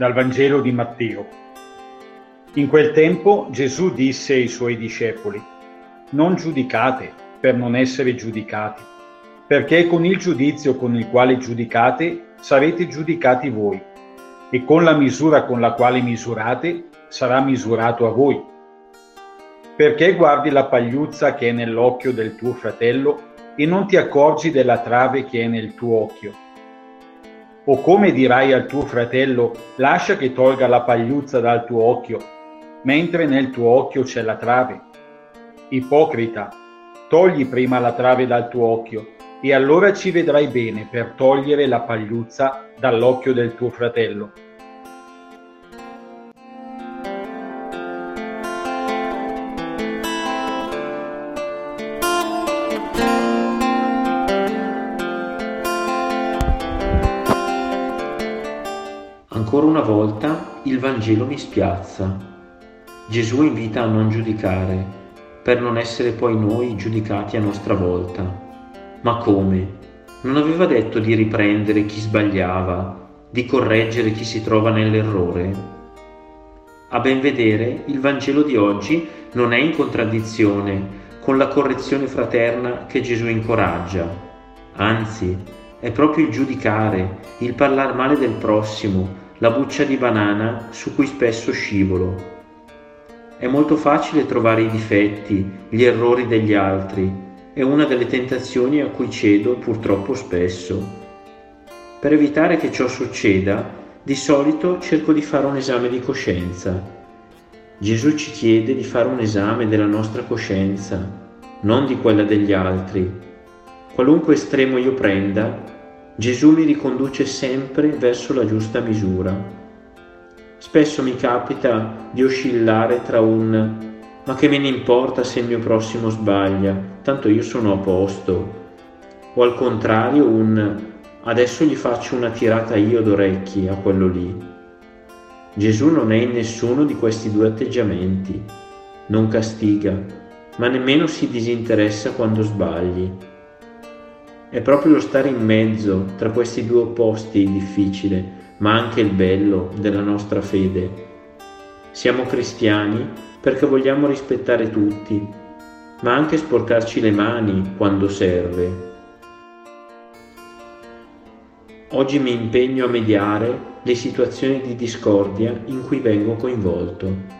Dal Vangelo di Matteo. In quel tempo Gesù disse ai suoi discepoli: non giudicate per non essere giudicati, perché con il giudizio con il quale giudicate sarete giudicati voi, e con la misura con la quale misurate sarà misurato a voi. Perché guardi la pagliuzza che è nell'occhio del tuo fratello e non ti accorgi della trave che è nel tuo occhio? O come dirai al tuo fratello: lascia che tolga la pagliuzza dal tuo occhio, mentre nel tuo occhio c'è la trave? Ipocrita, togli prima la trave dal tuo occhio, e allora ci vedrai bene per togliere la pagliuzza dall'occhio del tuo fratello. Ancora una volta il Vangelo mi spiazza. Gesù invita a non giudicare, per non essere poi noi giudicati a nostra volta. Ma come? Non aveva detto di riprendere chi sbagliava, di correggere chi si trova nell'errore? A ben vedere, il Vangelo di oggi non è in contraddizione con la correzione fraterna che Gesù incoraggia. Anzi, è proprio il giudicare, il parlare male del prossimo, la buccia di banana su cui spesso scivolo. È molto facile trovare i difetti, gli errori degli altri, è una delle tentazioni a cui cedo purtroppo spesso. Per evitare che ciò succeda, di solito cerco di fare un esame di coscienza. Gesù ci chiede di fare un esame della nostra coscienza, non di quella degli altri. Qualunque estremo io prenda, Gesù mi riconduce sempre verso la giusta misura. Spesso mi capita di oscillare tra un «ma che me ne importa se il mio prossimo sbaglia, tanto io sono a posto», o al contrario un «adesso gli faccio una tirata io d'orecchi a quello lì». Gesù non è in nessuno di questi due atteggiamenti, non castiga, ma nemmeno si disinteressa quando sbagli. È proprio lo stare in mezzo tra questi due opposti il difficile, ma anche il bello della nostra fede. Siamo cristiani perché vogliamo rispettare tutti, ma anche sporcarci le mani quando serve. Oggi mi impegno a mediare le situazioni di discordia in cui vengo coinvolto.